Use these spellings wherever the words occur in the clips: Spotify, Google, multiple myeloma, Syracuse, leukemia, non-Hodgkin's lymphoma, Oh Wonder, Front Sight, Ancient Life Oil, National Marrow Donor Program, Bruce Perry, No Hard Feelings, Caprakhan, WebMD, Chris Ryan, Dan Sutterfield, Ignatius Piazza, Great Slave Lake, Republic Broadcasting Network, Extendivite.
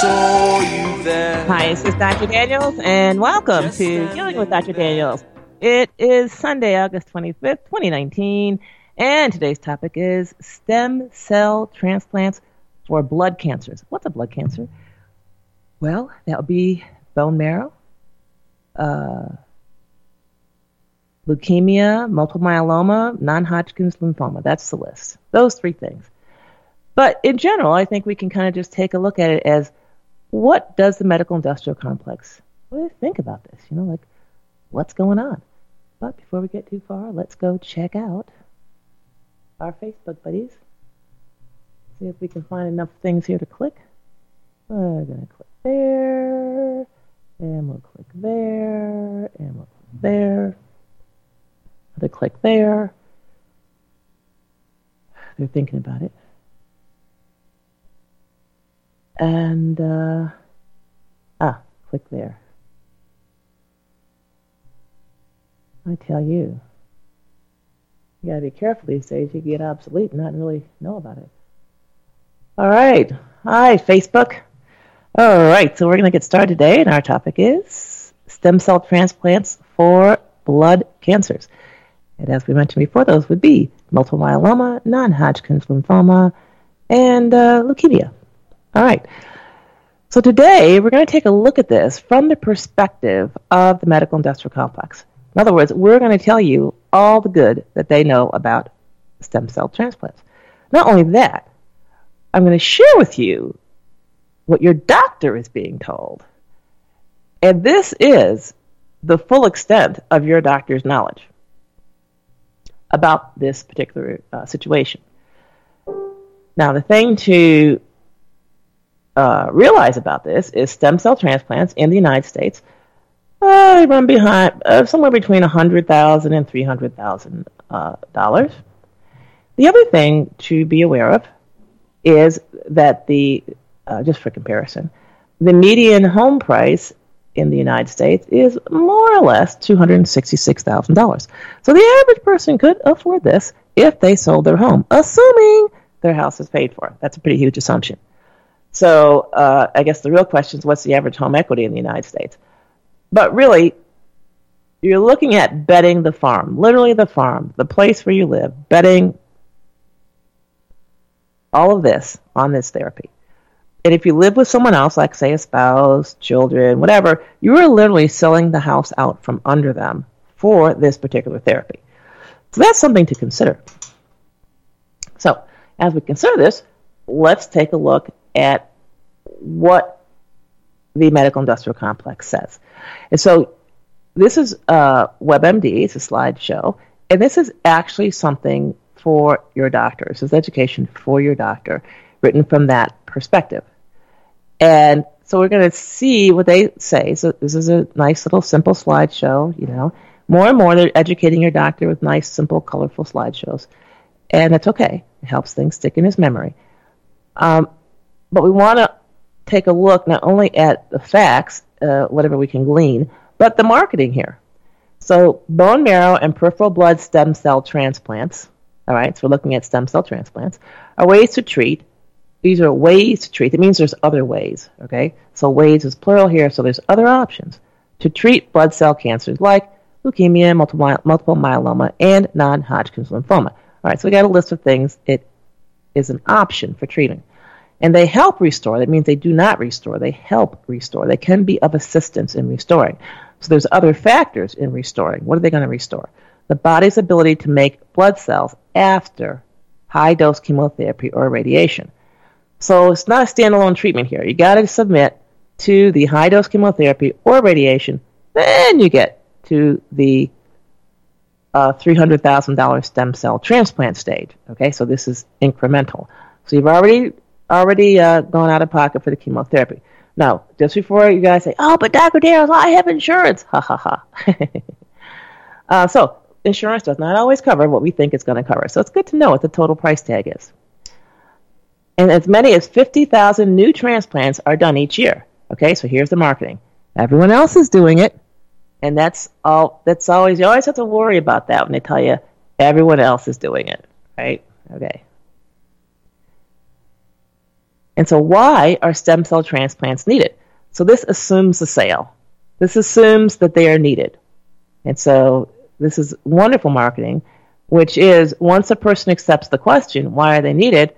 saw you there. Hi, this is Dr. Daniels, and welcome to Healing with Dr. Daniels. It is Sunday, August 25th, 2019, and today's topic is stem cell transplants for blood cancers. What's a blood cancer? Well, that would be bone marrow, leukemia, multiple myeloma, non-Hodgkin's lymphoma. That's the list. Those three things. But in general, I think we can kind of just take a look at it as, what does the medical industrial complex, what do you think about this? You know, like, what's going on? But before we get too far, let's go check out our Facebook buddies. See if we can find enough things here to click. We're going to click there, and we'll click there, and we'll click there. Another click there. They're thinking about it. And, click there. I tell you, you got to be careful these days. You can get obsolete and not really know about it. All right. Hi, Facebook. All right. So we're going to get started today, and our topic is stem cell transplants for blood cancers. And as we mentioned before, those would be multiple myeloma, non-Hodgkin's lymphoma, and leukemia. All right, so today we're going to take a look at this from the perspective of the medical industrial complex. In other words, we're going to tell you all the good that they know about stem cell transplants. Not only that, I'm going to share with you what your doctor is being told. And this is the full extent of your doctor's knowledge about this particular situation. Now, the thing to realize about this is stem cell transplants in the United States they run behind somewhere between $100,000 and $300,000 dollars. The other thing to be aware of is that the just for comparison, the median home price in the United States is more or less $266,000. So the average person could afford this if they sold their home, assuming their house is paid for. That's a pretty huge assumption. So I guess the real question is, what's the average home equity in the United States? But really, you're looking at betting the farm, literally the farm, the place where you live, betting all of this on this therapy. And if you live with someone else, like, say, a spouse, children, whatever, you are literally selling the house out from under them for this particular therapy. So that's something to consider. So as we consider this, let's take a look at what the medical industrial complex says. And so this is WebMD, it's a slideshow, and this is actually something for your doctor. This is education for your doctor, written from that perspective. And so we're going to see what they say. So this is a nice little simple slideshow, you know. More and more they're educating your doctor with nice, simple, colorful slideshows. And that's okay. It helps things stick in his memory. But we want to take a look not only at the facts, whatever we can glean, but the marketing here. So bone marrow and peripheral blood stem cell transplants, all right, so we're looking at stem cell transplants, are ways to treat. These are ways to treat. It means there's other ways, okay? So ways is plural here, so there's other options to treat blood cell cancers like leukemia, multiple myeloma, and non-Hodgkin's lymphoma. All right, so we got a list of things it is an option for treating. And they help restore. That means they do not restore. They help restore. They can be of assistance in restoring. So there's other factors in restoring. What are they going to restore? The body's ability to make blood cells after high-dose chemotherapy or radiation. So it's not a standalone treatment here. You got to submit to the high-dose chemotherapy or radiation, then you get to the $300,000 stem cell transplant stage. Okay, so this is incremental. So you've already going out of pocket for the chemotherapy. Now, just before you guys say, oh, but Dr. Daniels, I have insurance. Ha, ha, ha. So insurance does not always cover what we think it's going to cover. So it's good to know what the total price tag is. And as many as 50,000 new transplants are done each year. Okay, so here's the marketing. Everyone else is doing it. And that's all. That's always, you always have to worry about that when they tell you everyone else is doing it, right? Okay. And so why are stem cell transplants needed? So this assumes a sale. This assumes that they are needed. And so this is wonderful marketing, which is once a person accepts the question, why are they needed,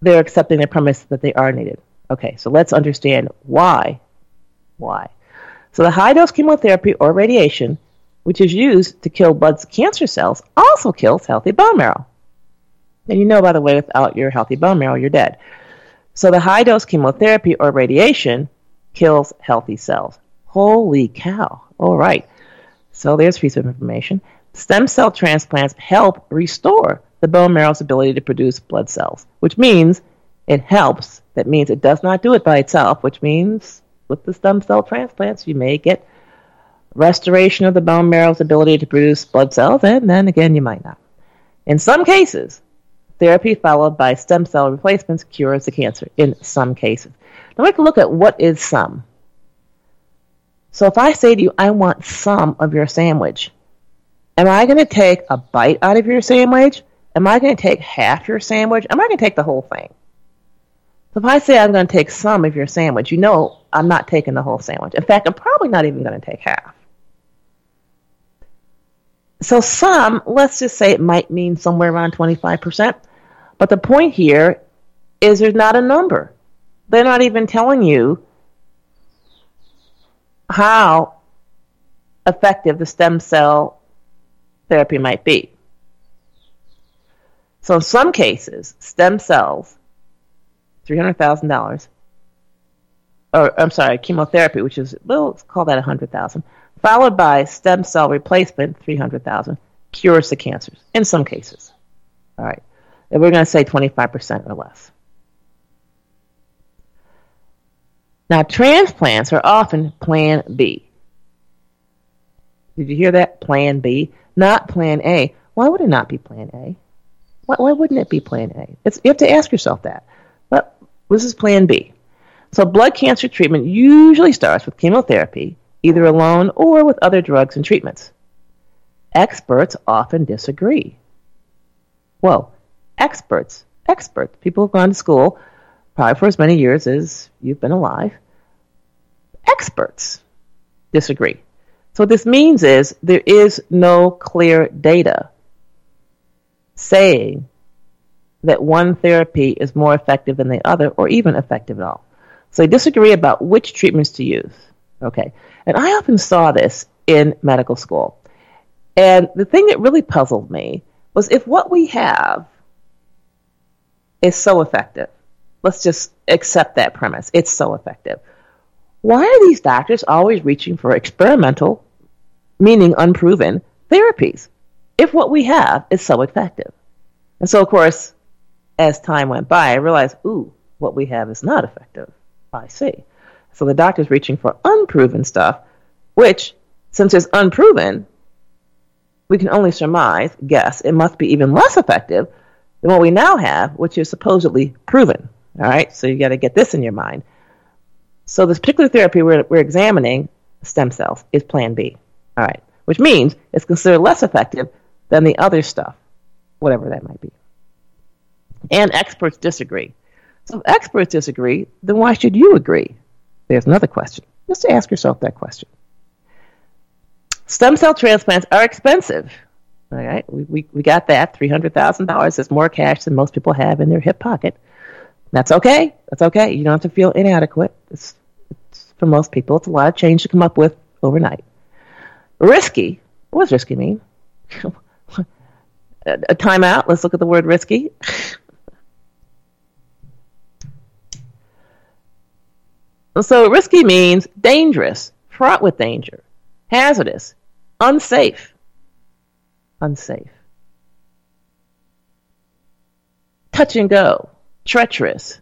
they're accepting the premise that they are needed. Okay, so let's understand why. Why? So the high-dose chemotherapy or radiation, which is used to kill blood's cancer cells, also kills healthy bone marrow. And you know, by the way, without your healthy bone marrow, you're dead. So the high-dose chemotherapy or radiation kills healthy cells. Holy cow. All right. So there's a piece of information. Stem cell transplants help restore the bone marrow's ability to produce blood cells, which means it helps. That means it does not do it by itself, which means with the stem cell transplants, you may get restoration of the bone marrow's ability to produce blood cells, and then again, you might not. In some cases, therapy followed by stem cell replacements cures the cancer, in some cases. Now, we have to look at what is some. So if I say to you, I want some of your sandwich, am I going to take a bite out of your sandwich? Am I going to take half your sandwich? Am I going to take the whole thing? So if I say I'm going to take some of your sandwich, you know I'm not taking the whole sandwich. In fact, I'm probably not even going to take half. So some, let's just say it might mean somewhere around 25%. But the point here is there's not a number. They're not even telling you how effective the stem cell therapy might be. So in some cases, stem cells, $300,000, or I'm sorry, chemotherapy, which is, well, let's call that $100,000, followed by stem cell replacement, $300,000, cures the cancers in some cases. All right. And we're going to say 25% or less. Now, transplants are often plan B. Did you hear that? Plan B, not plan A. Why would it not be plan A? Why wouldn't it be plan A? You have to ask yourself that. But this is plan B. So blood cancer treatment usually starts with chemotherapy, either alone or with other drugs and treatments. Experts often disagree. Whoa, experts, people who've gone to school probably for as many years as you've been alive, experts disagree. So what this means is there is no clear data saying that one therapy is more effective than the other or even effective at all. So they disagree about which treatments to use. Okay, and I often saw this in medical school. And the thing that really puzzled me was if what we have is so effective, let's just accept that premise. It's so effective. Why are these doctors always reaching for experimental, meaning unproven, therapies if what we have is so effective? And so, of course, as time went by, I realized, what we have is not effective. I see. So the doctor's reaching for unproven stuff, which, since it's unproven, we can only surmise, guess, it must be even less effective than what we now have, which is supposedly proven. All right, so you got to get this in your mind. So this particular therapy we're examining, stem cells, is plan B. All right, which means it's considered less effective than the other stuff, whatever that might be. And experts disagree. So if experts disagree, then why should you agree? There's another question. Just ask yourself that question. Stem cell transplants are expensive. All right, we got that. $300,000 is more cash than most people have in their hip pocket. That's okay. That's okay. You don't have to feel inadequate. It's for most people, it's a lot of change to come up with overnight. Risky. What does risky mean? A timeout. Let's look at the word risky. So risky means dangerous, fraught with danger, hazardous, unsafe. Unsafe. Touch and go. Treacherous,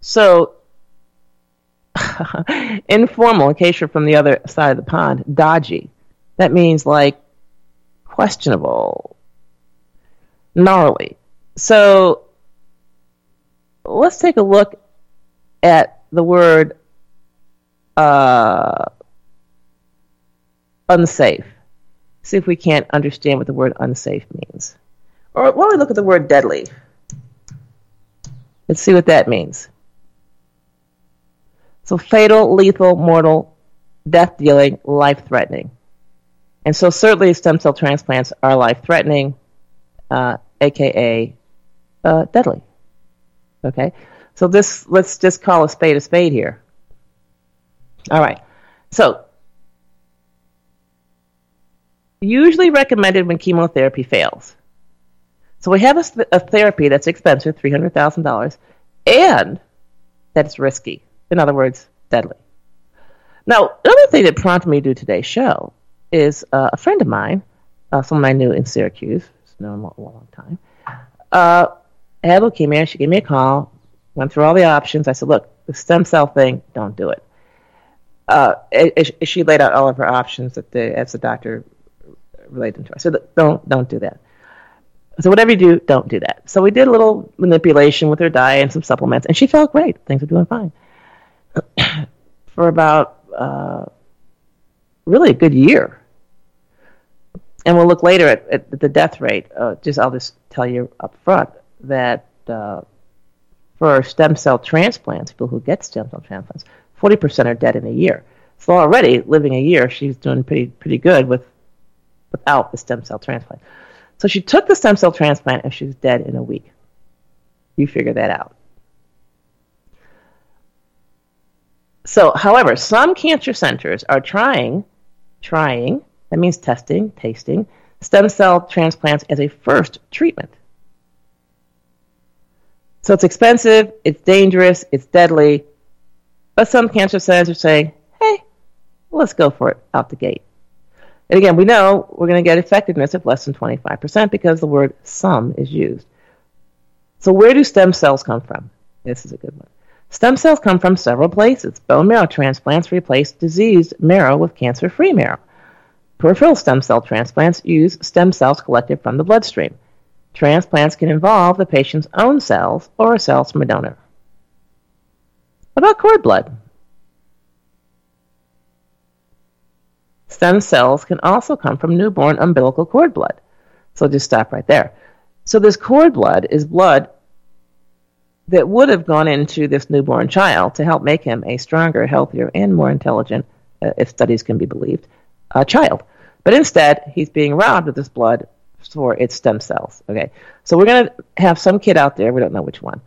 so informal, in case you're from the other side of the pond. Dodgy, that means like questionable, gnarly. So let's take a look at the word unsafe. See if we can't understand what the word unsafe means. Or why don't we look at the word deadly? Let's see what that means. So fatal, lethal, mortal, death-dealing, life-threatening. And so certainly stem cell transplants are life-threatening, a.k.a. deadly. Okay? So this, let's just call a spade here. All right. So usually recommended when chemotherapy fails. So we have a therapy that's expensive, $300,000, and that's risky. In other words, deadly. Now, another thing that prompted me to do today's show is a friend of mine, someone I knew in Syracuse, known a long time, had leukemia. She gave me a call, went through all the options. I said, look, the stem cell thing, don't do it. She laid out all of her options that as the doctor related them to her. I said, don't do that. So whatever you do, don't do that. So we did a little manipulation with her diet and some supplements, and she felt great. Things were doing fine. For about really a good year. And we'll look later at the death rate. I'll just tell you up front that for stem cell transplants, people who get stem cell transplants, 40% are dead in a year. So already living a year, she's doing pretty good without the stem cell transplant. So she took the stem cell transplant and she's dead in a week. You figure that out. So, however, some cancer centers are trying, that means tasting, stem cell transplants as a first treatment. So it's expensive, it's dangerous, it's deadly, but some cancer centers are saying, hey, let's go for it out the gate. And again, we know we're going to get effectiveness of less than 25% because the word some is used. So where do stem cells come from? This is a good one. Stem cells come from several places. Bone marrow transplants replace diseased marrow with cancer-free marrow. Peripheral stem cell transplants use stem cells collected from the bloodstream. Transplants can involve the patient's own cells or cells from a donor. What about cord blood? Stem cells can also come from newborn umbilical cord blood. So just stop right there. So this cord blood is blood that would have gone into this newborn child to help make him a stronger, healthier, and more intelligent, if studies can be believed, child. But instead, he's being robbed of this blood for its stem cells. Okay, so we're going to have some kid out there, we don't know which one,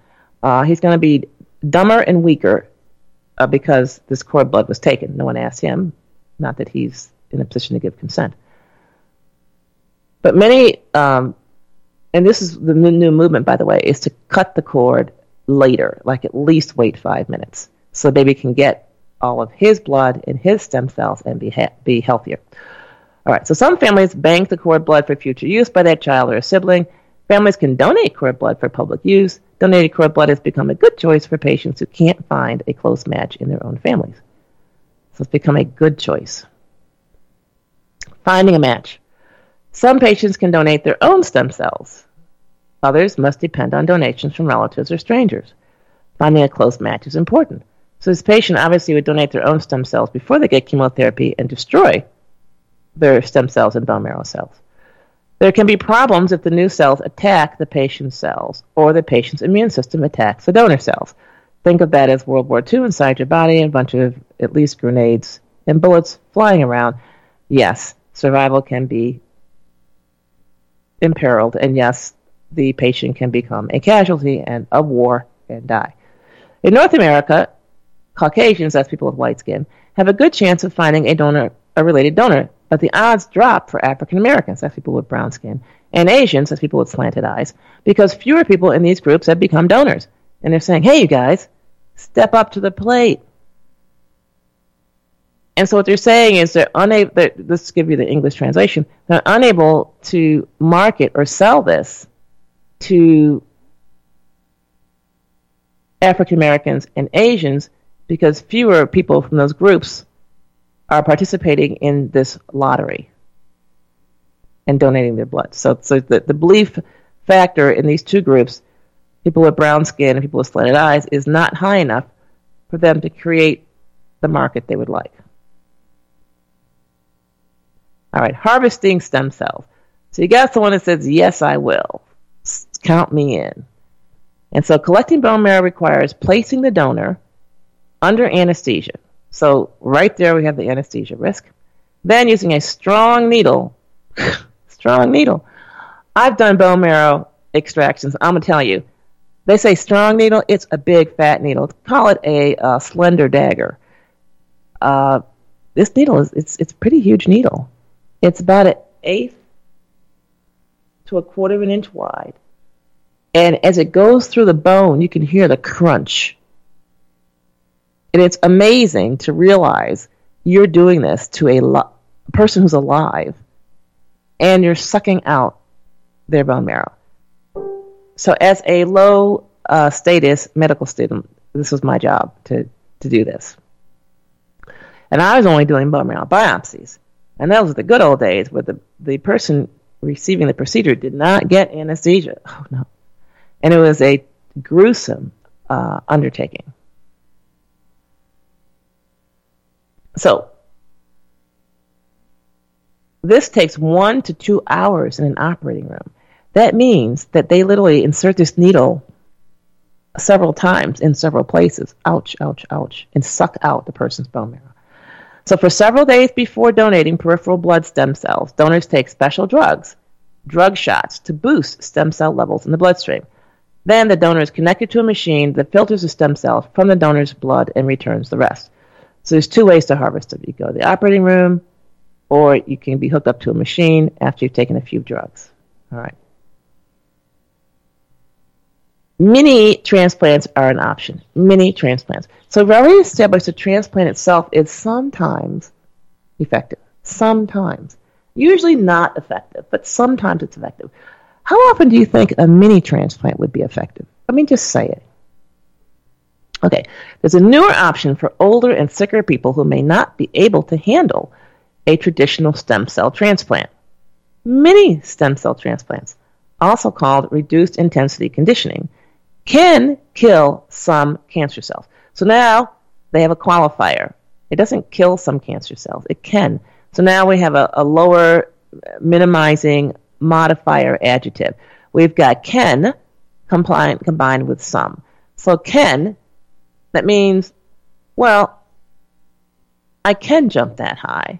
he's going to be dumber and weaker because this cord blood was taken. No one asked him, not that he's in a position to give consent. But many, and this is the new movement, by the way, is to cut the cord later, like at least wait 5 minutes, so the baby can get all of his blood and his stem cells and be healthier. All right, so some families bank the cord blood for future use by that child or a sibling. Families can donate cord blood for public use. Donated cord blood has become a good choice for patients who can't find a close match in their own families. So it's become a good choice. Finding a match. Some patients can donate their own stem cells. Others must depend on donations from relatives or strangers. Finding a close match is important. So this patient obviously would donate their own stem cells before they get chemotherapy and destroy their stem cells and bone marrow cells. There can be problems if the new cells attack the patient's cells or the patient's immune system attacks the donor cells. Think of that as World War II inside your body, and a bunch of at least grenades and bullets flying around. Yes, survival can be imperiled, and yes, the patient can become a casualty of war and die. In North America, Caucasians, that's people with white skin, have a good chance of finding a related donor, but the odds drop for African Americans, that's people with brown skin, and Asians, that's people with slanted eyes, because fewer people in these groups have become donors. And they're saying, hey, you guys, step up to the plate. And so what they're saying is they're unable, let's give you the English translation, they're unable to market or sell this to African Americans and Asians because fewer people from those groups are participating in this lottery and donating their blood. So the belief factor in these two groups, people with brown skin and people with slanted eyes, is not high enough for them to create the market they would like. All right, harvesting stem cells. So you got someone that says, yes, I will. count me in. And so collecting bone marrow requires placing the donor under anesthesia. So right there we have the anesthesia risk. Then using a strong needle, I've done bone marrow extractions. I'm going to tell you. They say strong needle. It's a big, fat needle. Call it a slender dagger. This needle is it's a pretty huge needle. It's about an eighth to a quarter of an inch wide. And as it goes through the bone, you can hear the crunch. And it's amazing to realize you're doing this to a person who's alive, and you're sucking out their bone marrow. So as a low status medical student, this was my job to do this. And I was only doing bone marrow biopsies. And those were the good old days where the person receiving the procedure did not get anesthesia. Oh, no. And it was a gruesome undertaking. So this takes 1 to 2 hours in an operating room. That means that they literally insert this needle several times in several places. Ouch, ouch, ouch. And suck out the person's bone marrow. So for several days before donating peripheral blood stem cells, donors take special drug shots, to boost stem cell levels in the bloodstream. Then the donor is connected to a machine that filters the stem cells from the donor's blood and returns the rest. So there's two ways to harvest it. You go to the operating room, or you can be hooked up to a machine after you've taken a few drugs. All right. Mini transplants are an option. Mini transplants. So we've already established the transplant itself is sometimes effective. Sometimes. Usually not effective, but sometimes it's effective. How often do you think a mini transplant would be effective? I mean, just say it. Okay. There's a newer option for older and sicker people who may not be able to handle a traditional stem cell transplant. Mini stem cell transplants, also called reduced intensity conditioning, can kill some cancer cells. So now they have a qualifier. It doesn't kill some cancer cells. It can. So now we have a lower minimizing modifier adjective. We've got can combined with some. So can, that means, well, I can jump that high.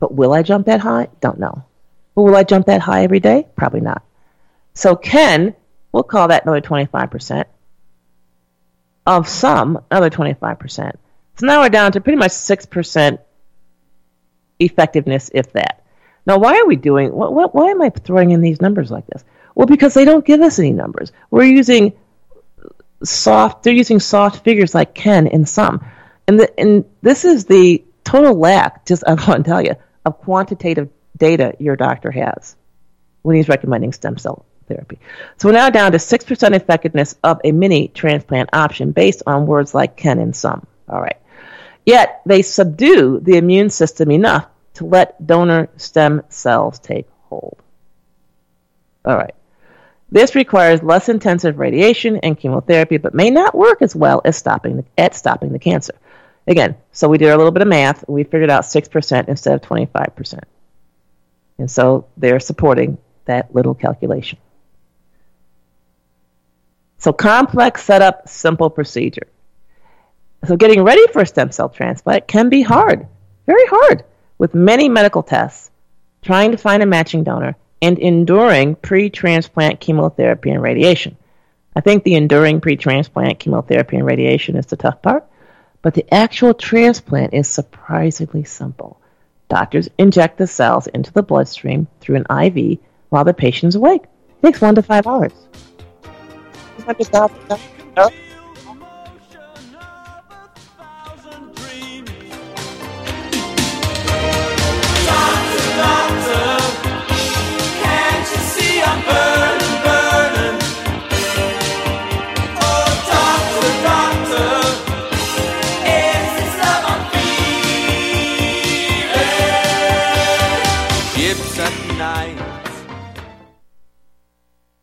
But will I jump that high? Don't know. But will I jump that high every day? Probably not. So can, we'll call that another 25%. Of some, another 25%. So now we're down to pretty much 6% effectiveness, if that. Now, why are we doing, why am I throwing in these numbers like this? Well, because they don't give us any numbers. We're using soft figures like can and some. And this is the total lack, just I want to tell you, of quantitative data your doctor has when he's recommending stem cell therapy. So we're now down to 6% effectiveness of a mini transplant option based on words like can and some. All right. Yet they subdue the immune system enough to let donor stem cells take hold. All right. This requires less intensive radiation and chemotherapy, but may not work as well as stopping the cancer. Again, so we did a little bit of math. We figured out 6% instead of 25%. And so they're supporting that little calculation. So complex setup, simple procedure. So getting ready for a stem cell transplant can be hard, very hard, with many medical tests, trying to find a matching donor, and enduring pre-transplant chemotherapy and radiation. I think the enduring pre-transplant chemotherapy and radiation is the tough part, but the actual transplant is surprisingly simple. Doctors inject the cells into the bloodstream through an IV while the patient is awake. It takes 1 to 5 hours.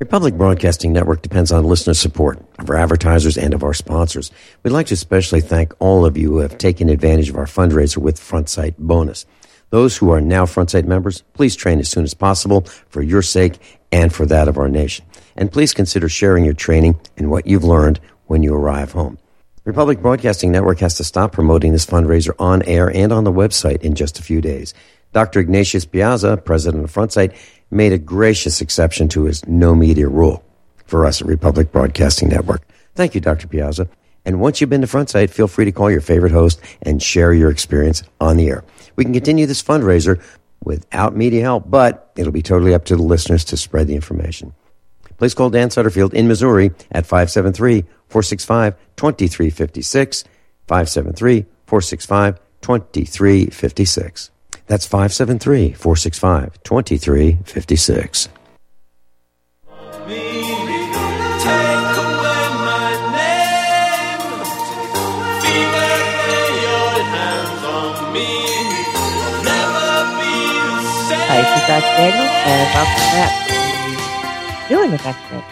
Republic Broadcasting Network depends on listener support of our advertisers and of our sponsors. We'd like to especially thank all of you who have taken advantage of our fundraiser with Front Sight bonus. Those who are now Front Sight members, please train as soon as possible for your sake and for that of our nation. And please consider sharing your training and what you've learned when you arrive home. Republic Broadcasting Network has to stop promoting this fundraiser on air and on the website in just a few days. Dr. Ignatius Piazza, president of Front Sight, made a gracious exception to his no-media rule for us at Republic Broadcasting Network. Thank you, Dr. Piazza. And once you've been to Front Sight, feel free to call your favorite host and share your experience on the air. We can continue this fundraiser without media help, but it'll be totally up to the listeners to spread the information. Please call Dan Sutterfield in Missouri at 573-465-2356, 573-465-2356. That's 573-465-2356. Hi, this is Dr. Daniel, and welcome back. Doing effective.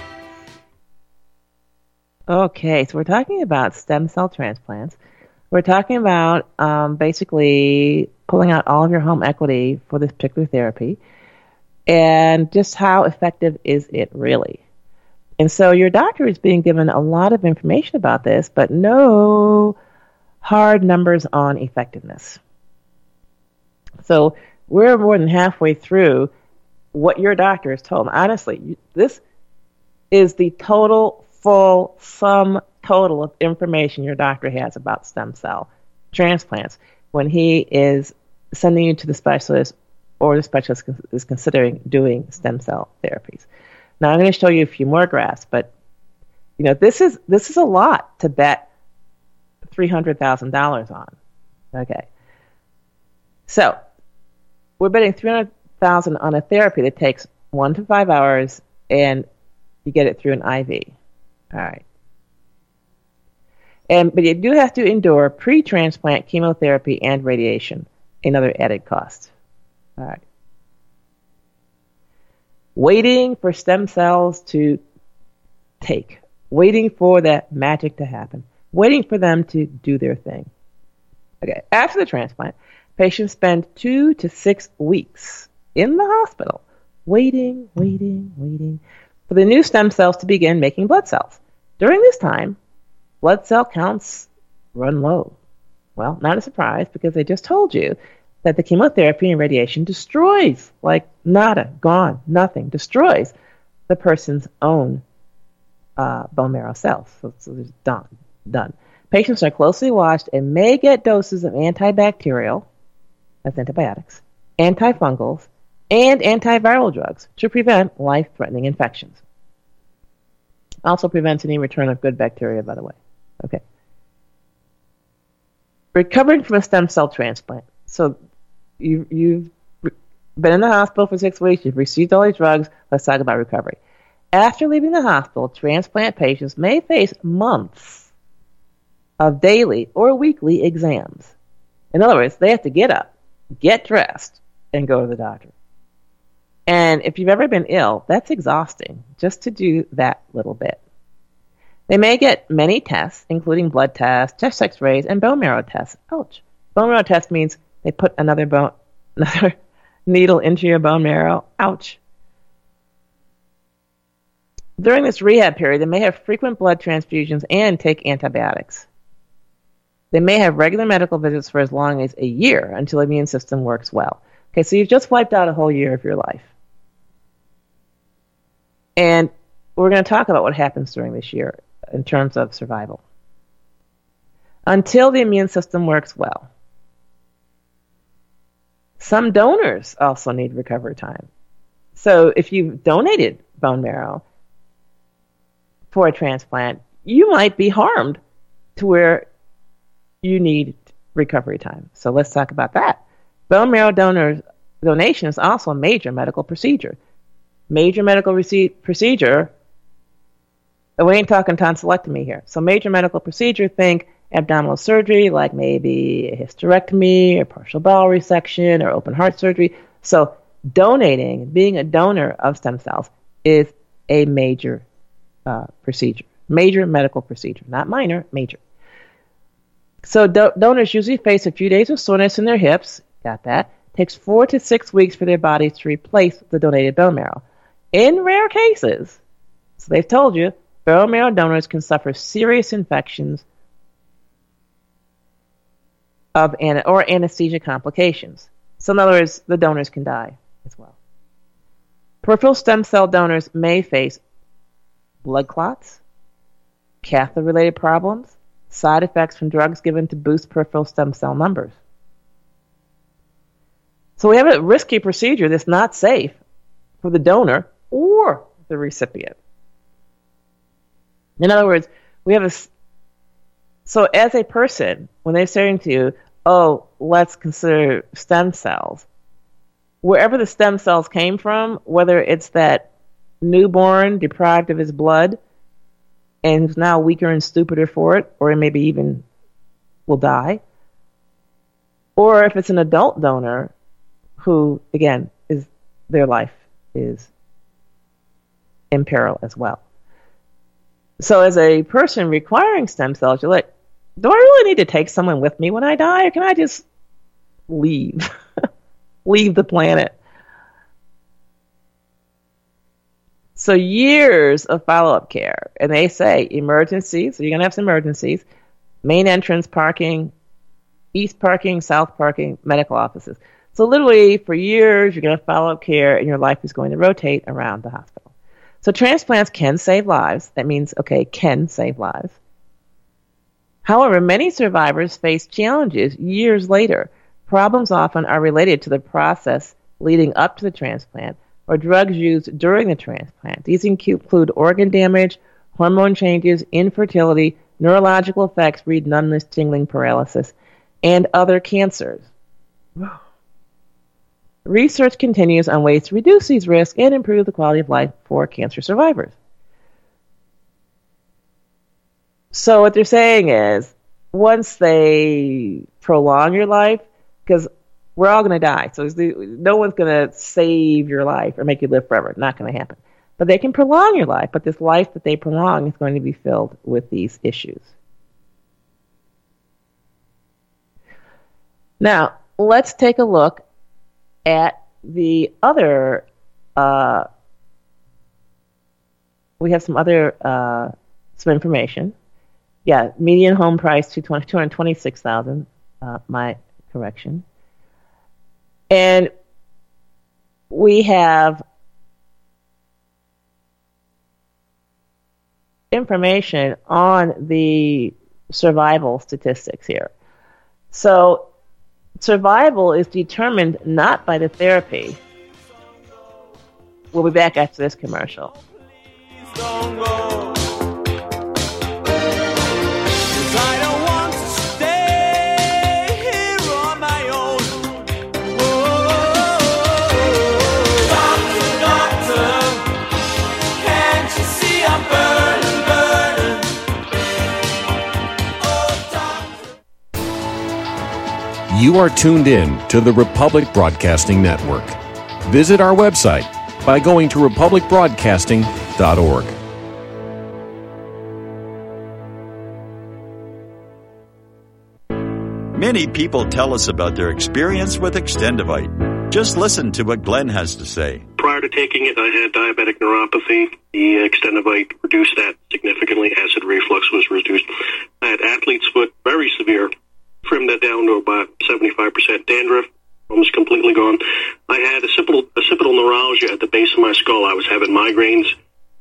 Okay, so we're talking about stem cell transplants. We're talking about basically pulling out all of your home equity for this particular therapy, and just how effective is it really? And so your doctor is being given a lot of information about this, but no hard numbers on effectiveness. So we're more than halfway through what your doctor has told. Honestly, this is the total, full sum total of information your doctor has about stem cell transplants when he is sending you to the specialist, or the specialist is considering doing stem cell therapies. Now, I'm going to show you a few more graphs, but you know, this is a lot to bet $300,000 on. Okay, so we're betting $300,000 on a therapy that takes 1 to 5 hours, and you get it through an IV. All right. But you do have to endure pre-transplant chemotherapy and radiation, another added cost. All right. Waiting for stem cells to take. Waiting for that magic to happen. Waiting for them to do their thing. Okay. After the transplant, patients spend 2 to 6 weeks in the hospital waiting for the new stem cells to begin making blood cells. During this time, blood cell counts run low. Well, not a surprise, because they just told you that the chemotherapy and radiation destroys, like nada, gone, nothing, destroys the person's own bone marrow cells. So it's done. Patients are closely watched and may get doses of antibacterial, that's antibiotics, antifungals, and antiviral drugs to prevent life-threatening infections. Also prevents any return of good bacteria, by the way. Okay. Recovering from a stem cell transplant. So you've been in the hospital for 6 weeks, you've received all these drugs, let's talk about recovery. After leaving the hospital, transplant patients may face months of daily or weekly exams. In other words, they have to get up, get dressed, and go to the doctor. And if you've ever been ill, that's exhausting just to do that little bit. They may get many tests, including blood tests, chest x-rays, and bone marrow tests. Ouch. Bone marrow test means they put another needle into your bone marrow. Ouch. During this rehab period, they may have frequent blood transfusions and take antibiotics. They may have regular medical visits for as long as a year until the immune system works well. Okay, so you've just wiped out a whole year of your life. And we're going to talk about what happens during this year in terms of survival. Until the immune system works well. Some donors also need recovery time. So if you've donated bone marrow for a transplant, you might be harmed to where you need recovery time. So let's talk about that. Bone marrow donation is also a major medical procedure. Major medical procedure, we ain't talking tonsillectomy here. So major medical procedure, think abdominal surgery, like maybe a hysterectomy or partial bowel resection or open heart surgery. So donating, being a donor of stem cells is a major procedure. Major medical procedure, not minor, major. So donors usually face a few days of soreness in their hips. Got that. Takes 4 to 6 weeks for their bodies to replace the donated bone marrow. In rare cases, so they've told you, bone marrow donors can suffer serious infections of or anesthesia complications. So in other words, the donors can die as well. Peripheral stem cell donors may face blood clots, catheter-related problems, side effects from drugs given to boost peripheral stem cell numbers. So we have a risky procedure that's not safe for the donor or the recipient. In other words, we have so as a person, when they're saying to you, oh, let's consider stem cells, wherever the stem cells came from, whether it's that newborn deprived of his blood and who's now weaker and stupider for it, or maybe even will die, or if it's an adult donor, who, again, is their life is in peril as well. So as a person requiring stem cells, you're like, do I really need to take someone with me when I die, or can I just leave? Leave the planet. So years of follow-up care. And they say emergencies, so you're going to have some emergencies, main entrance parking, east parking, south parking, medical offices. So literally, for years, you're going to follow up care, and your life is going to rotate around the hospital. So transplants can save lives. That means, okay, can save lives. However, many survivors face challenges years later. Problems often are related to the process leading up to the transplant or drugs used during the transplant. These include organ damage, hormone changes, infertility, neurological effects, read numbness, tingling, paralysis, and other cancers. Research continues on ways to reduce these risks and improve the quality of life for cancer survivors. So what they're saying is, once they prolong your life, because we're all going to die, so no one's going to save your life or make you live forever. Not going to happen. But they can prolong your life, but this life that they prolong is going to be filled with these issues. Now, let's take a look at the other, we have some other some information. Yeah, median home price $226,000. My correction. And we have information on the survival statistics here. So survival is determined not by the therapy, We'll be back after this commercial. Oh, you are tuned in to the Republic Broadcasting Network. Visit our website by going to republicbroadcasting.org. Many people tell us about their experience with Extendivite. Just listen to what Glenn has to say. Prior to taking it, I had diabetic neuropathy. The Extendivite reduced that significantly. Acid reflux was reduced. I had athlete's foot, very severe. Trimmed that down to about 75%. Dandruff, almost completely gone. I had occipital neuralgia at the base of my skull. I was having migraines,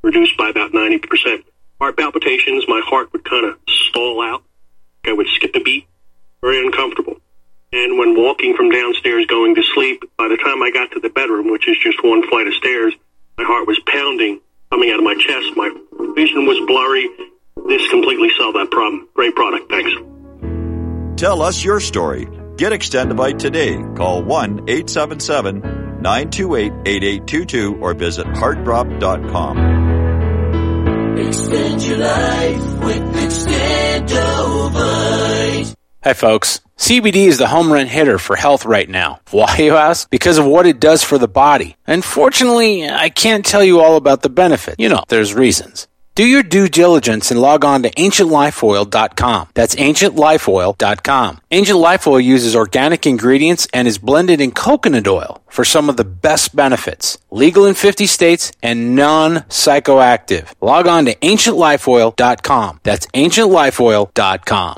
reduced by about 90%. Heart palpitations, my heart would kind of stall out. I would skip a beat, very uncomfortable. And when walking from downstairs going to sleep, by the time I got to the bedroom, which is just one flight of stairs, my heart was pounding, coming out of my chest. My vision was blurry. This completely solved that problem. Great product, thanks. Tell us your story. Get Extendivite today. Call 1-877-928-8822 or visit heartdrop.com. Extend your life with Extendivite. Hi, folks. CBD is the home run hitter for health right now. Why, you ask? Because of what it does for the body. Unfortunately, I can't tell you all about the benefit. You know, there's reasons. Do your due diligence and log on to AncientLifeOil.com. That's AncientLifeOil.com. Ancient Life Oil uses organic ingredients and is blended in coconut oil for some of the best benefits. Legal in 50 states and non-psychoactive. Log on to AncientLifeOil.com. That's AncientLifeOil.com.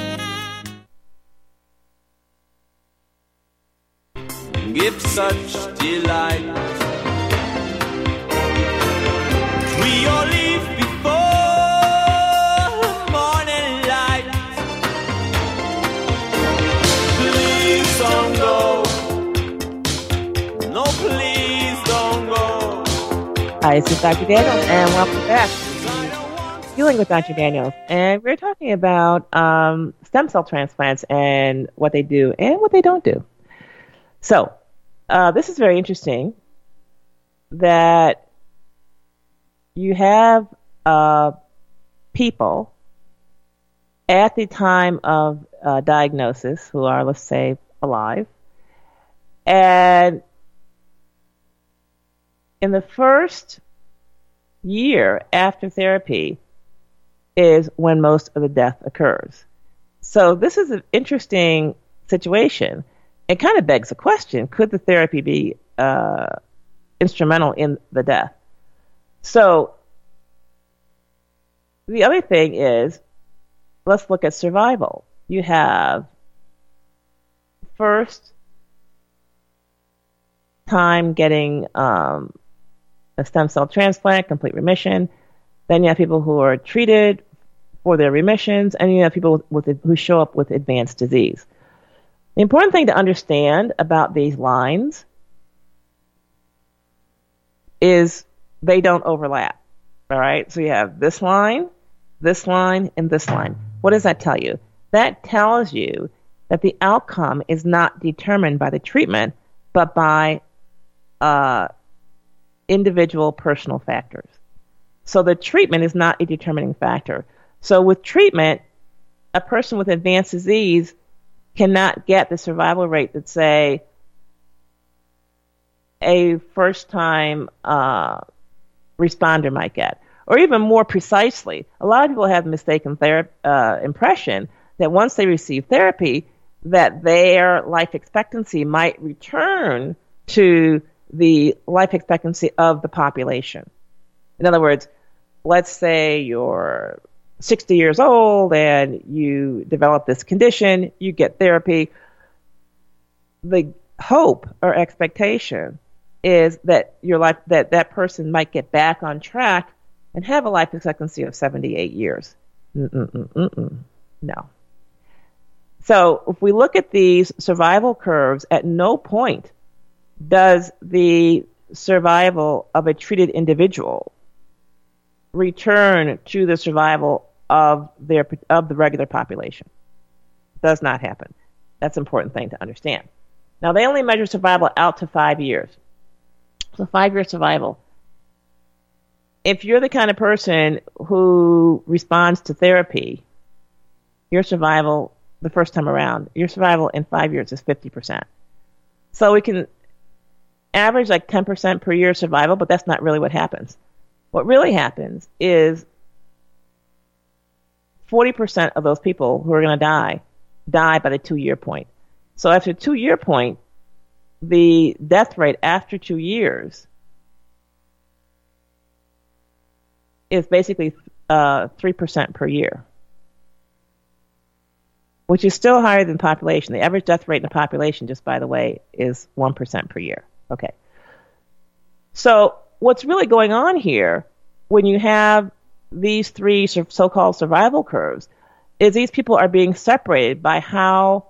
Give such delight. We all leave before morning light. Please don't go. No, please don't go. Hi, this is Dr. Daniels, and welcome back to Healing with Dr. Daniels. And we're talking about stem cell transplants and what they do and what they don't do. So, this is very interesting that you have people at the time of diagnosis who are, let's say, alive. And in the first year after therapy is when most of the death occurs. So this is an interesting situation. It kind of begs the question, could the therapy be instrumental in the death? So the other thing is, let's look at survival. You have first time getting a stem cell transplant, complete remission. Then you have people who are treated for their remissions, and you have people who show up with advanced disease. The important thing to understand about these lines is they don't overlap, all right? So you have this line, and this line. What does that tell you? That tells you that the outcome is not determined by the treatment, but by individual personal factors. So the treatment is not a determining factor. So with treatment, a person with advanced disease cannot get the survival rate that, say, a first-time responder might get. Or even more precisely, a lot of people have the mistaken impression that once they receive therapy, that their life expectancy might return to the life expectancy of the population. In other words, let's say you're 60 years old and you develop this condition, you get therapy. The hope or expectation is that your life, that person might get back on track and have a life expectancy of 78 years. No. So if we look at these survival curves, at no point does the survival of a treated individual return to the survival of the regular population. It does not happen. That's an important thing to understand. Now, they only measure survival out to 5 years. So 5-year survival. If you're the kind of person who responds to therapy, your survival the first time around, your survival in 5 years is 50%. So we can average like 10% per year survival, but that's not really what happens. What really happens is 40% of those people who are going to die by the 2-year point. So after the 2-year point, the death rate after 2 years is basically 3% per year, which is still higher than population. The average death rate in the population, just by the way, is 1% per year. Okay. So what's really going on here when you have these three so-called survival curves is these people are being separated by how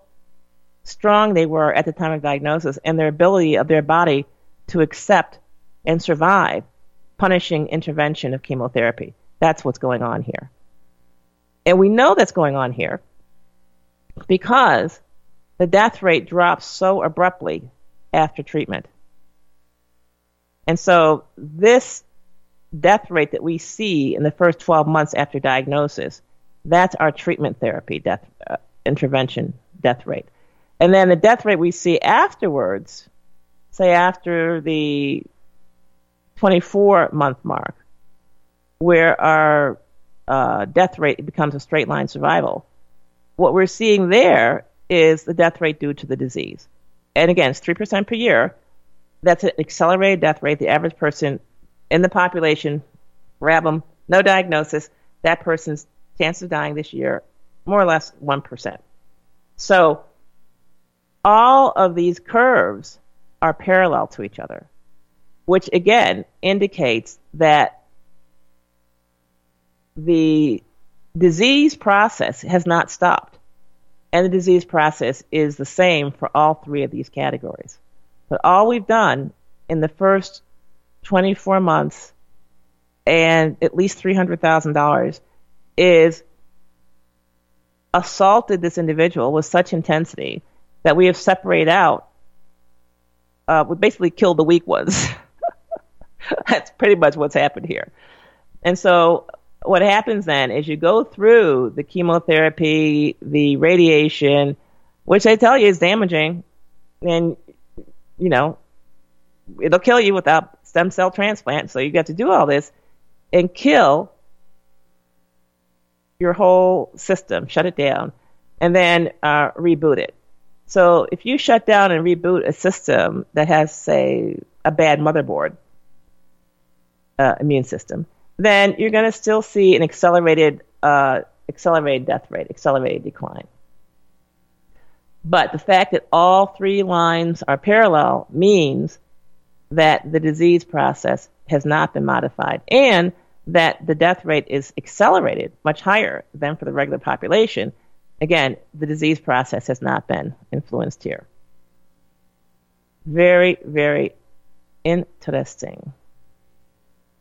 strong they were at the time of diagnosis and their ability of their body to accept and survive punishing intervention of chemotherapy. That's what's going on here. And we know that's going on here because the death rate drops so abruptly after treatment. And so this death rate that we see in the first 12 months after diagnosis, that's our treatment therapy intervention death rate. And then the death rate we see afterwards, say after the 24-month mark, where our death rate becomes a straight-line survival. What we're seeing there is the death rate due to the disease. And again, it's 3% per year. That's an accelerated death rate. The average person in the population, grab them, no diagnosis, that person's chances of dying this year, more or less 1%. So all of these curves are parallel to each other, which again indicates that the disease process has not stopped. And the disease process is the same for all three of these categories. But all we've done in the first 24 months and at least $300,000 is assaulted this individual with such intensity that we have separated out, we basically killed the weak ones. That's pretty much what's happened here. And so what happens then is you go through the chemotherapy, the radiation, which they tell you is damaging, and, you know, it'll kill you without stem cell transplant, so you got to do all this and kill your whole system, shut it down, and then reboot it. So if you shut down and reboot a system that has, say, a bad motherboard, immune system, then you're going to still see an accelerated death rate, accelerated decline. But the fact that all three lines are parallel means that the disease process has not been modified and that the death rate is accelerated much higher than for the regular population. Again, the disease process has not been influenced here. Very, very interesting.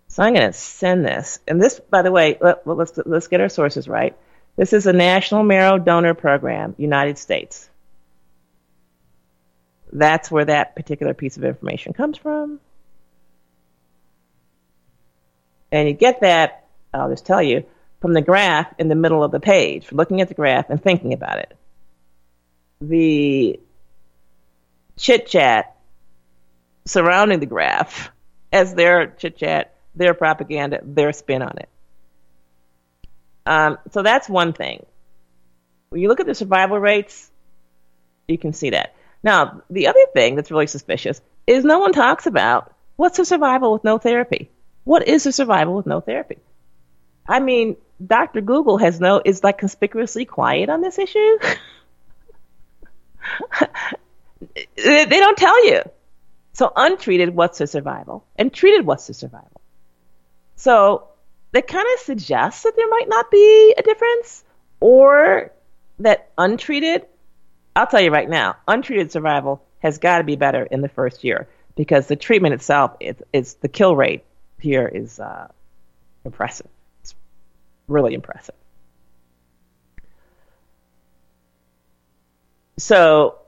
So I'm going to send this. And this, by the way, let's get our sources right. This is a National Marrow Donor Program, United States. That's where that particular piece of information comes from. And you get that, I'll just tell you, from the graph in the middle of the page, from looking at the graph and thinking about it. The chit-chat surrounding the graph as their chit-chat, their propaganda, their spin on it. So that's one thing. When you look at the survival rates, you can see that. Now, the other thing that's really suspicious is no one talks about what's a survival with no therapy. What is a survival with no therapy? I mean, Dr. Google is like conspicuously quiet on this issue. They don't tell you. So untreated, what's a survival? And treated, what's a survival? So that kind of suggests that there might not be a difference, or that untreated, I'll tell you right now, untreated survival has got to be better in the first year, because the treatment itself, it's the kill rate here is impressive. It's really impressive. So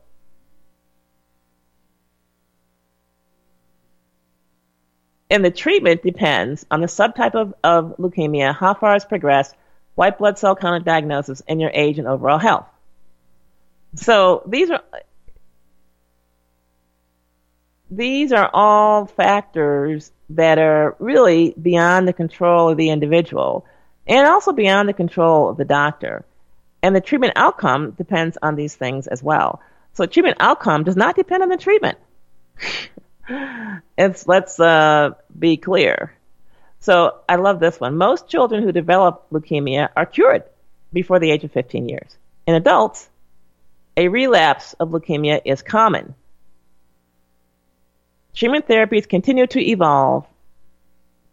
and the treatment depends on the subtype of leukemia, how far it's progressed, white blood cell count and diagnosis, and your age and overall health. So these are all factors that are really beyond the control of the individual and also beyond the control of the doctor. And the treatment outcome depends on these things as well. So treatment outcome does not depend on the treatment. Let's be clear. So I love this one. Most children who develop leukemia are cured before the age of 15 years. In adults, a relapse of leukemia is common. Treatment therapies continue to evolve.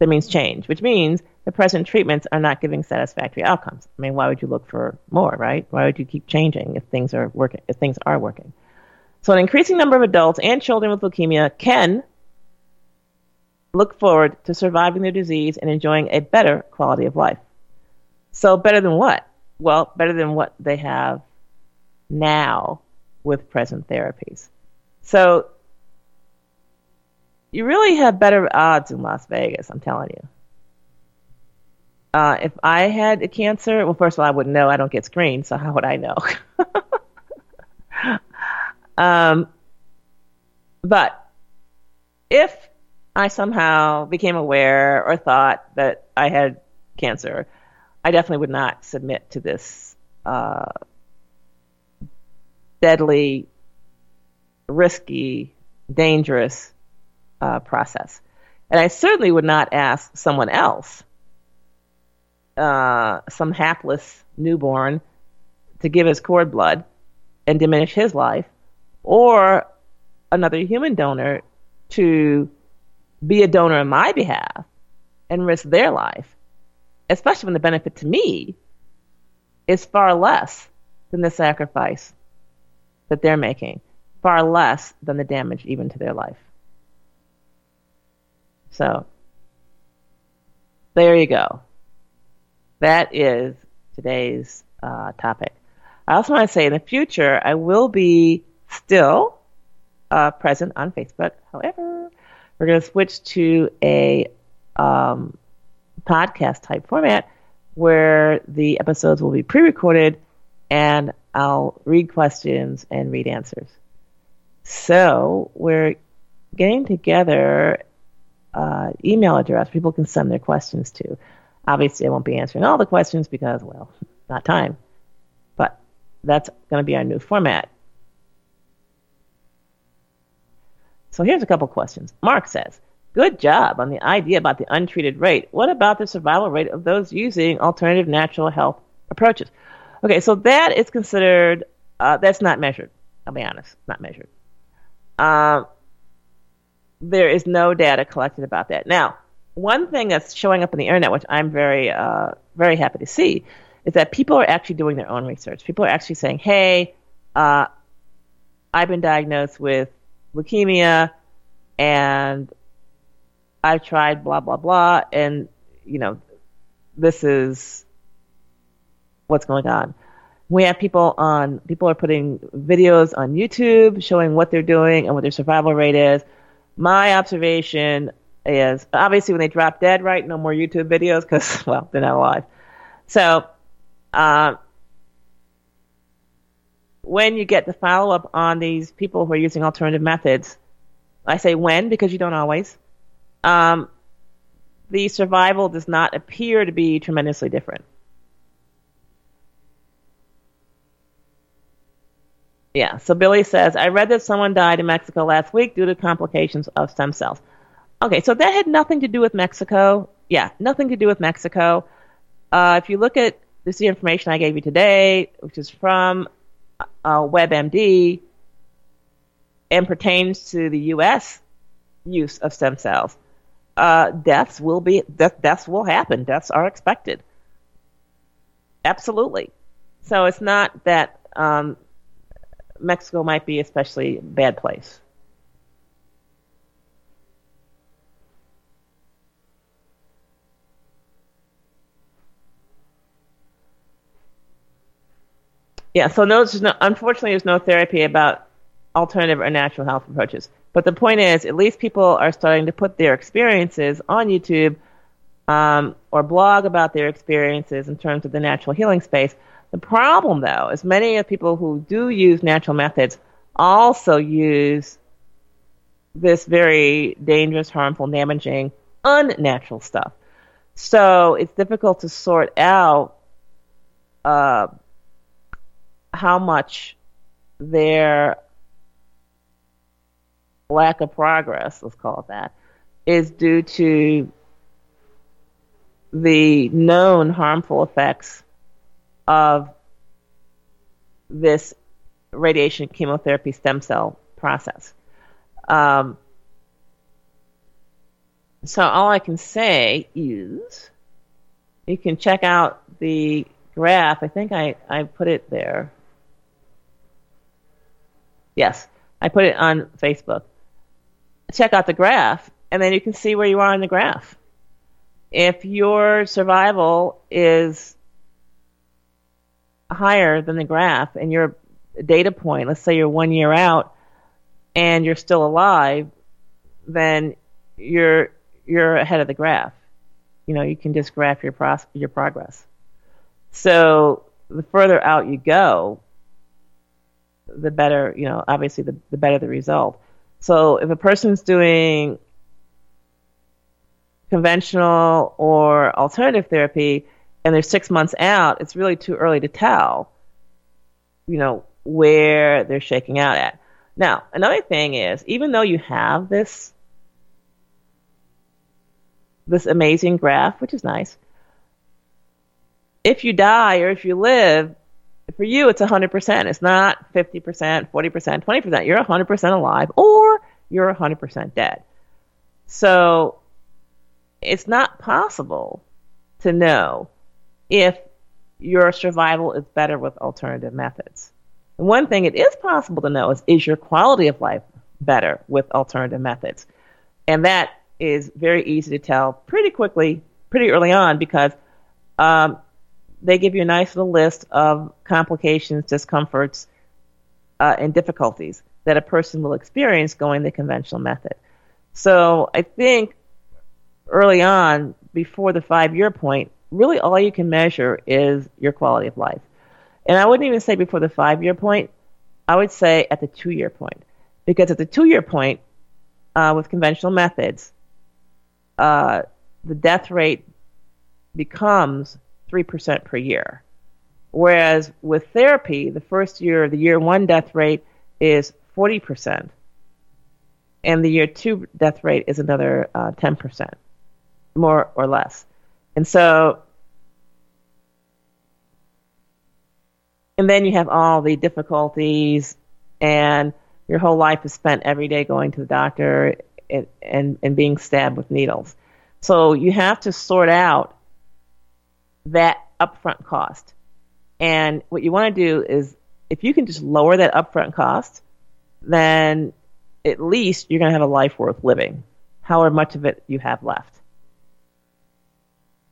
That means change, which means the present treatments are not giving satisfactory outcomes. I mean, why would you look for more, right? Why would you keep changing if things are working? So an increasing number of adults and children with leukemia can look forward to surviving their disease and enjoying a better quality of life. So better than what? Well, better than what they have now with present therapies. So you really have better odds in Las Vegas, I'm telling you. If I had a cancer, well, first of all, I wouldn't know. I don't get screened, so how would I know? But if I somehow became aware or thought that I had cancer, I definitely would not submit to this deadly, risky, dangerous process. And I certainly would not ask someone else, some hapless newborn, to give his cord blood and diminish his life, or another human donor to be a donor on my behalf and risk their life, especially when the benefit to me is far less than the sacrifice that they're making, far less than the damage even to their life. So there you go. That is today's topic. I also want to say in the future, I will be still present on Facebook. However, we're going to switch to a podcast type format where the episodes will be pre-recorded and I'll read questions and read answers. So we're getting together email address people can send their questions to. Obviously, I won't be answering all the questions because, well, not time. But that's going to be our new format. So here's a couple questions. Mark says, good job on the idea about the untreated rate. What about the survival rate of those using alternative natural health approaches? Okay, so that is considered, that's not measured. I'll be honest, not measured. There is no data collected about that. Now, one thing that's showing up on the internet, which I'm very, very happy to see, is that people are actually doing their own research. People are actually saying, hey, I've been diagnosed with leukemia, and I've tried blah, blah, blah, and, you know, this is what's going on. We have people are putting videos on YouTube showing what they're doing and what their survival rate is. My observation is, obviously, when they drop dead, right, no more YouTube videos because, well, they're not alive. So when you get the follow-up on these people who are using alternative methods, I say when because you don't always, the survival does not appear to be tremendously different. Yeah, so Billy says, I read that someone died in Mexico last week due to complications of stem cells. Okay, so that had nothing to do with Mexico. Yeah, nothing to do with Mexico. If you look at this, the information I gave you today, which is from WebMD and pertains to the U.S. use of stem cells, deaths will happen. Deaths are expected. Absolutely. So it's not that Mexico might be especially a bad place. Yeah, so unfortunately there's no therapy about alternative or natural health approaches. But the point is, at least people are starting to put their experiences on YouTube or blog about their experiences in terms of the natural healing space. The problem, though, is many of people who do use natural methods also use this very dangerous, harmful, damaging, unnatural stuff. So it's difficult to sort out how much their lack of progress, let's call it that, is due to the known harmful effects of this radiation chemotherapy stem cell process. So all I can say is you can check out the graph. I think I put it there. Yes, I put it on Facebook. Check out the graph, and then you can see where you are on the graph. If your survival is higher than the graph, and your data point, let's say you're 1 year out, and you're still alive, then you're ahead of the graph. You know, you can just graph your progress. So the further out you go, the better, you know, obviously the better the result. So if a person's doing conventional or alternative therapy and they're 6 months out, it's really too early to tell, you know, where they're shaking out at. Now, another thing is, even though you have this amazing graph, which is nice, if you die or if you live, for you, it's 100%. It's not 50%, 40%, 20%. You're 100% alive or you're 100% dead. So it's not possible to know if your survival is better with alternative methods. And one thing it is possible to know is your quality of life better with alternative methods? And that is very easy to tell pretty quickly, pretty early on, because they give you a nice little list of complications, discomforts, and difficulties that a person will experience going the conventional method. So I think early on, before the 5-year point, really all you can measure is your quality of life. And I wouldn't even say before the 5-year point. I would say at the 2-year point. Because at the 2-year point, with conventional methods, the death rate becomes 3% per year. Whereas with therapy, the first year, the year one death rate is 40%. And the year two death rate is another 10%, more or less. And so, and then you have all the difficulties, and your whole life is spent every day going to the doctor and being stabbed with needles. So you have to sort out that upfront cost. And what you want to do is, if you can just lower that upfront cost, then at least you're going to have a life worth living, however much of it you have left.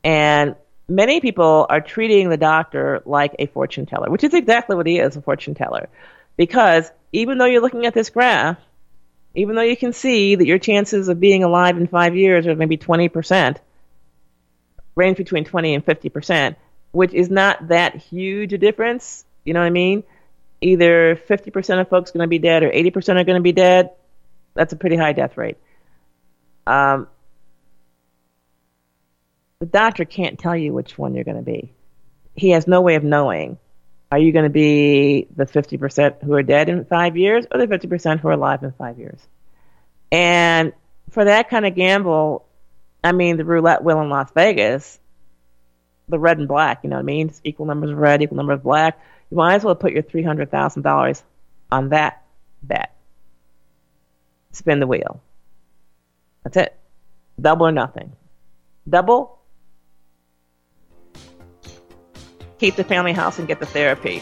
And many people are treating the doctor like a fortune teller, which is exactly what he is, a fortune teller. Because even though you're looking at this graph, even though you can see that your chances of being alive in 5 years are maybe 20%, range between 20 and 50%, which is not that huge a difference. You know what I mean? Either 50% of folks are going to be dead or 80% are going to be dead. That's a pretty high death rate. The doctor can't tell you which one you're going to be. He has no way of knowing. Are you going to be the 50% who are dead in 5 years or the 50% who are alive in 5 years? And for that kind of gamble, I mean, the roulette wheel in Las Vegas, the red and black, you know what I mean? It's equal numbers of red, equal numbers of black. You might as well put your $300,000 on that bet. Spin the wheel. That's it. Double or nothing. Double. Keep the family house and get the therapy.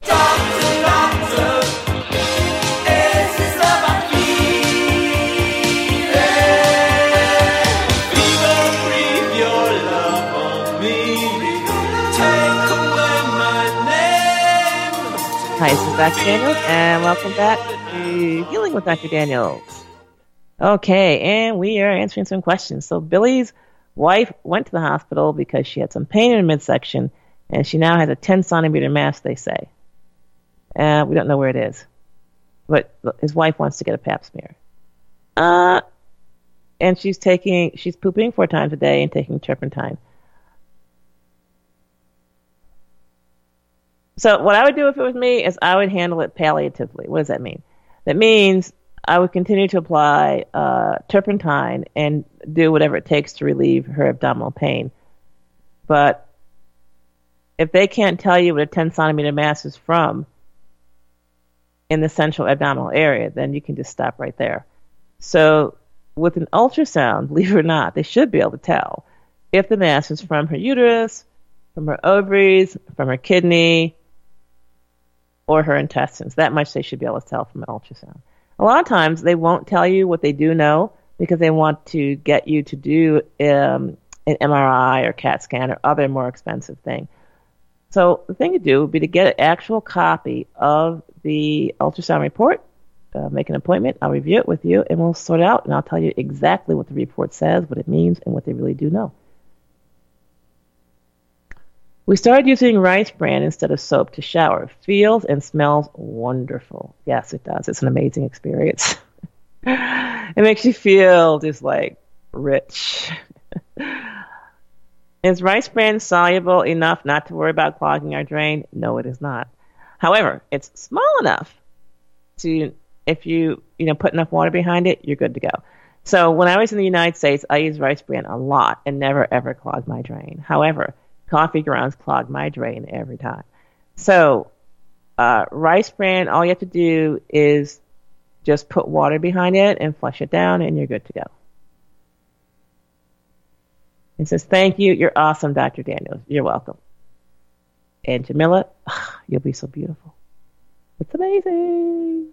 Doctor, doctor, es esta vampire. Fever, breathe your love on me. Take away my name. Hi, this is Dr. Daniels, and welcome back to Healing with Dr. Daniels. Okay, and we are answering some questions. So Billy's wife went to the hospital because she had some pain in her midsection, and she now has a 10-centimeter mass, they say. We don't know where it is. But his wife wants to get a pap smear. And she's pooping 4 times a day and taking turpentine. So what I would do if it was me is I would handle it palliatively. What does that mean? That means I would continue to apply turpentine and do whatever it takes to relieve her abdominal pain. But if they can't tell you what a 10-centimeter mass is from in the central abdominal area, then you can just stop right there. So with an ultrasound, believe it or not, they should be able to tell. if the mass is from her uterus, from her ovaries, from her kidney, or her intestines. That much they should be able to tell from an ultrasound. A lot of times they won't tell you what they do know because they want to get you to do an MRI or CAT scan or other more expensive thing. So the thing to do would be to get an actual copy of the ultrasound report, make an appointment, I'll review it with you, and we'll sort it out, and I'll tell you exactly what the report says, what it means, and what they really do know. We started using rice bran instead of soap to shower. It feels and smells wonderful. Yes, it does. It's an amazing experience. It makes you feel just like rich. Is rice bran soluble enough not to worry about clogging our drain? No, it is not. However, it's small enough to, if you put enough water behind it, you're good to go. So when I was in the United States, I used rice bran a lot and never, ever clogged my drain. However, coffee grounds clog my drain every time. So rice bran, all you have to do is just put water behind it and flush it down, and you're good to go. It says, thank you. You're awesome, Dr. Daniels. You're welcome. And Jamila, you'll be so beautiful. It's amazing.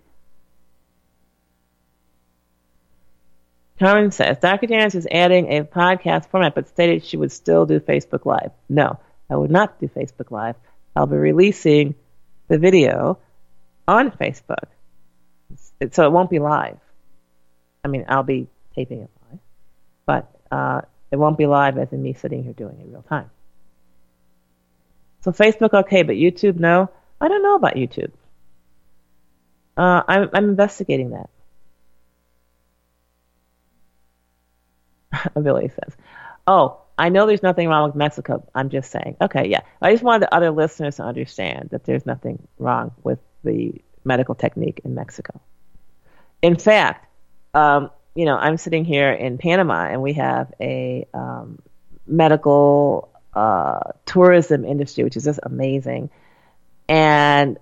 Carmen says, Dr. Daniels is adding a podcast format, but stated she would still do Facebook Live. No, I would not do Facebook Live. I'll be releasing the video on Facebook. So it won't be live. I mean, I'll be taping it live. But it won't be live as in me sitting here doing it real time. So Facebook, okay, but YouTube, no. I don't know about YouTube. I'm investigating that. Billy says, oh, I know there's nothing wrong with Mexico. I'm just saying. Okay, yeah. I just wanted the other listeners to understand that there's nothing wrong with the medical technique in Mexico. In fact, I'm sitting here in Panama, and we have a medical tourism industry, which is just amazing. And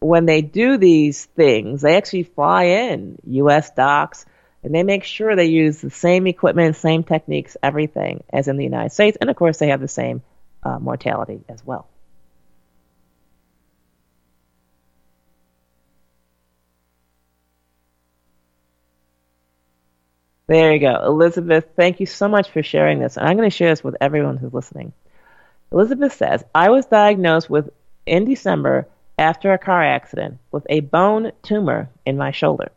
when they do these things, they actually fly in U.S. docs, and they make sure they use the same equipment, same techniques, everything as in the United States. And, of course, they have the same mortality as well. There you go. Elizabeth, thank you so much for sharing this. And I'm going to share this with everyone who's listening. Elizabeth says, I was diagnosed in December after a car accident with a bone tumor in my shoulder.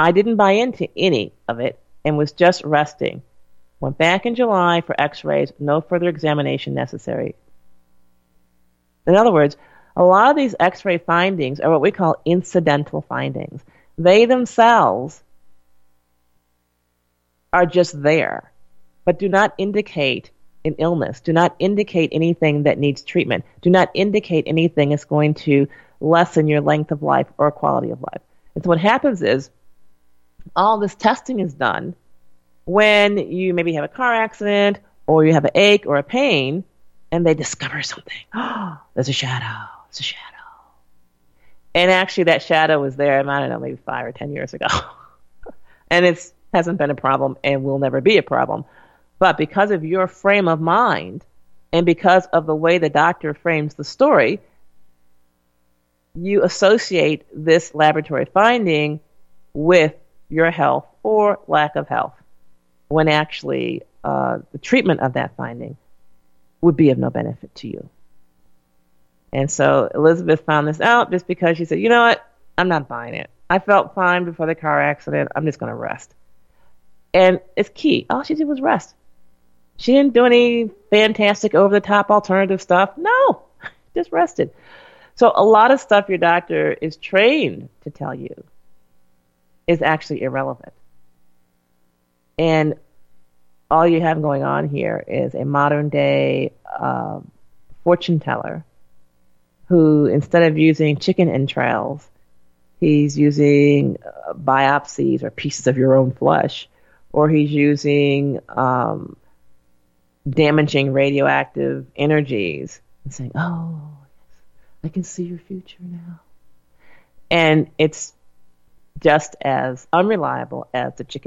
I didn't buy into any of it and was just resting. Went back in July for x-rays, no further examination necessary. In other words, a lot of these x-ray findings are what we call incidental findings. They themselves are just there, but do not indicate an illness, do not indicate anything that needs treatment, do not indicate anything that's going to lessen your length of life or quality of life. And so what happens is all this testing is done when you maybe have a car accident or you have an ache or a pain, and they discover something. Oh, there's a shadow. It's a shadow. And actually, that shadow was there, I don't know, maybe 5 or 10 years ago. And it hasn't been a problem and will never be a problem. But because of your frame of mind and because of the way the doctor frames the story, you associate this laboratory finding with your health or lack of health, when actually the treatment of that finding would be of no benefit to you. And so Elizabeth found this out just because she said, you know what, I'm not buying it. I felt fine before the car accident. I'm just going to rest. And it's key. All she did was rest. She didn't do any fantastic over-the-top alternative stuff. No, just rested. So a lot of stuff your doctor is trained to tell you is actually irrelevant. And all you have going on here is a modern-day fortune teller who, instead of using chicken entrails, he's using biopsies or pieces of your own flesh, or he's using damaging radioactive energies and saying, oh, I can see your future now. And it's just as unreliable as the chicken